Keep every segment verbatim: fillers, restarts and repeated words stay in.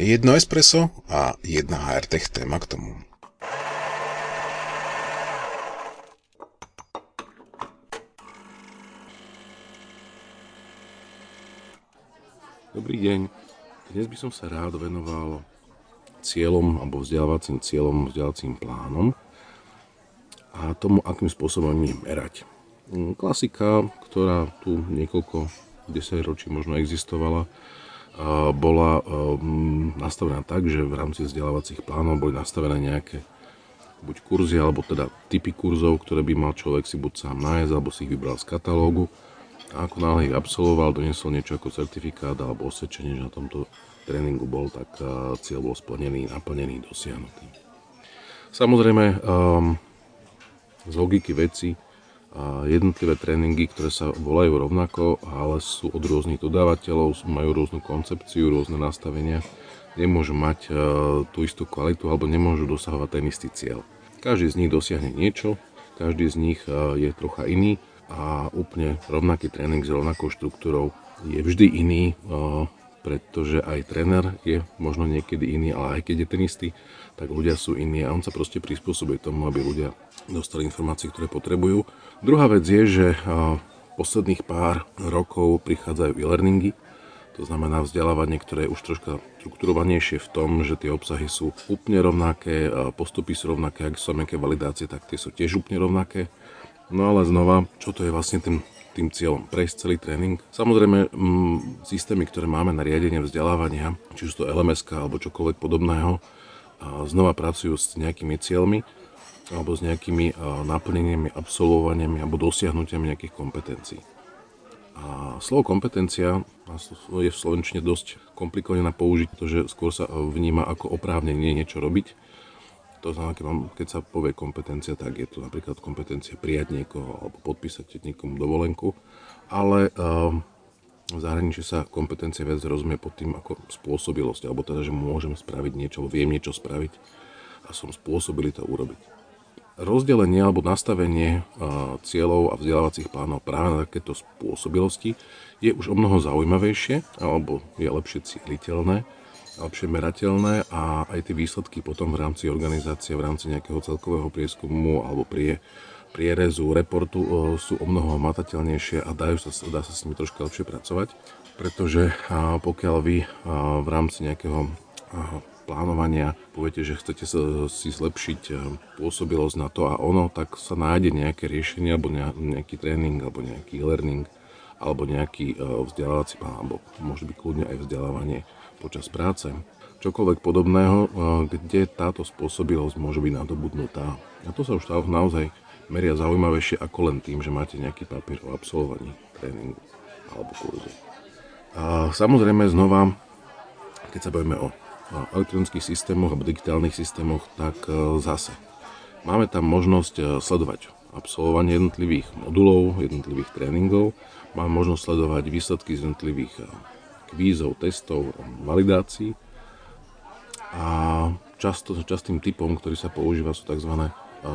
jedno espresso a jedna há er Tech téma k tomu. Dobrý deň. Dnes by som sa rád venoval cieľom alebo vzdelávacím cieľom, vzdelávacím plánom a tomu, akým spôsobom ich merať. Klasika, ktorá tu niekoľko desaťročí možno existovala, bola nastavená tak, že v rámci vzdelávacích plánov boli nastavené nejaké buď kurzy, alebo teda typy kurzov, ktoré by mal človek si buď sám nájsť, alebo si ich vybral z katalógu. A ako náhle ich absolvoval, doniesol niečo ako certifikát alebo osvedčenie, že na tomto tréningu bol, tak cieľ bol splnený, naplnený, dosiahnutý. Samozrejme, z logiky veci, jednotlivé tréningy, ktoré sa volajú rovnako, ale sú od rôznych dodávateľov, majú rôznu koncepciu, rôzne nastavenia, nemôžu mať tú istú kvalitu alebo nemôžu dosahovať ten istý cieľ. Každý z nich dosiahne niečo, každý z nich je trocha iný a úplne rovnaký tréning s rovnakou štruktúrou je vždy iný, pretože aj tréner je možno niekedy iný, ale aj keď je ten istý, tak ľudia sú iní a on sa proste prispôsobuje tomu, aby ľudia dostali informácie, ktoré potrebujú. Druhá vec je, že posledných pár rokov prichádzajú e-learningy, to znamená vzdelávanie, ktoré je už troška strukturovanejšie v tom, že tie obsahy sú úplne rovnaké, postupy sú rovnaké, ak sú nejaké validácie, tak tie sú tiež úplne rovnaké. No ale znova, čo to je vlastne tým, tým cieľom? Prejsť celý tréning? Samozrejme, m, systémy, ktoré máme na riadenie vzdelávania, či sú to el em es alebo čokoľvek podobného, znova pracujú s nejakými cieľmi alebo s nejakými naplneniami, absolvovaniami alebo dosiahnutiami nejakých kompetencií. A slovo kompetencia je v slovenčine dosť komplikované na použiť, pretože skôr sa vníma ako oprávnenie niečo robiť. To znamená, keď sa povie kompetencia, tak je to napríklad kompetencia prijať niekoho alebo podpísať niekomu dovolenku, ale v zahraničí sa kompetencia viac rozumie pod tým ako spôsobilosť, alebo teda, že môžem spraviť niečo, viem niečo spraviť a som spôsobilý to urobiť. Rozdelenie alebo nastavenie cieľov a vzdelávacích plánov práve na takéto spôsobilosti je už o mnoho zaujímavejšie, alebo je lepšie cieľiteľné, lepšie merateľné a aj tie výsledky potom v rámci organizácie, v rámci nejakého celkového prieskumu alebo prie, prierezu, reportu sú o mnoho matateľnejšie a dajú sa, dá sa s nimi trošku lepšie pracovať, pretože pokiaľ vy v rámci nejakého plánovania, poviete, že chcete si zlepšiť pôsobilosť na to a ono, tak sa nájde nejaké riešenie, alebo nejaký tréning, alebo nejaký e-learning, alebo nejaký vzdelávací plán, alebo môže byť kľudne aj vzdelávanie počas práce. Čokoľvek podobného, kde táto spôsobilosť môže byť nadobudnutá. A to sa už naozaj meria zaujímavejšie ako len tým, že máte nejaký papier o absolvovaní tréningu alebo kurzu. A samozrejme znova, keď sa bavíme o elektronických systémoch alebo digitálnych systémoch, tak zase máme tam možnosť sledovať absolvovanie jednotlivých modulov, jednotlivých tréningov, máme možnosť sledovať výsledky z jednotlivých kvízov, testov, validácií a často, častým typom, ktorý sa používa, sú tzv.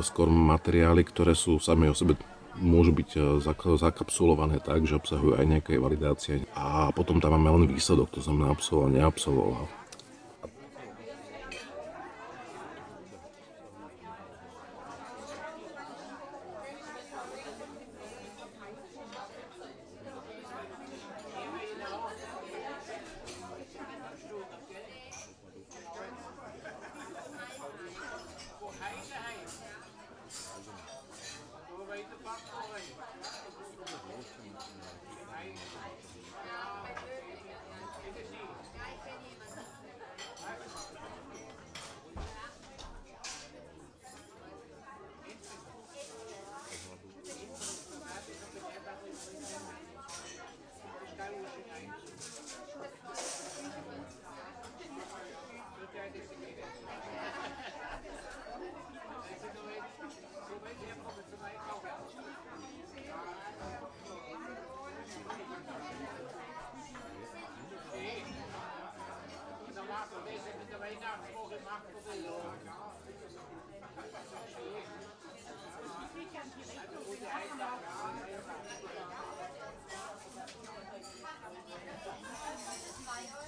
Skôr materiály, ktoré sú sami o sebe môžu byť zakapsulované tak, že obsahujú aj nejaké validácie a potom tam máme len výsledok, to znamená absolvoval, neabsolvoval. Thank you.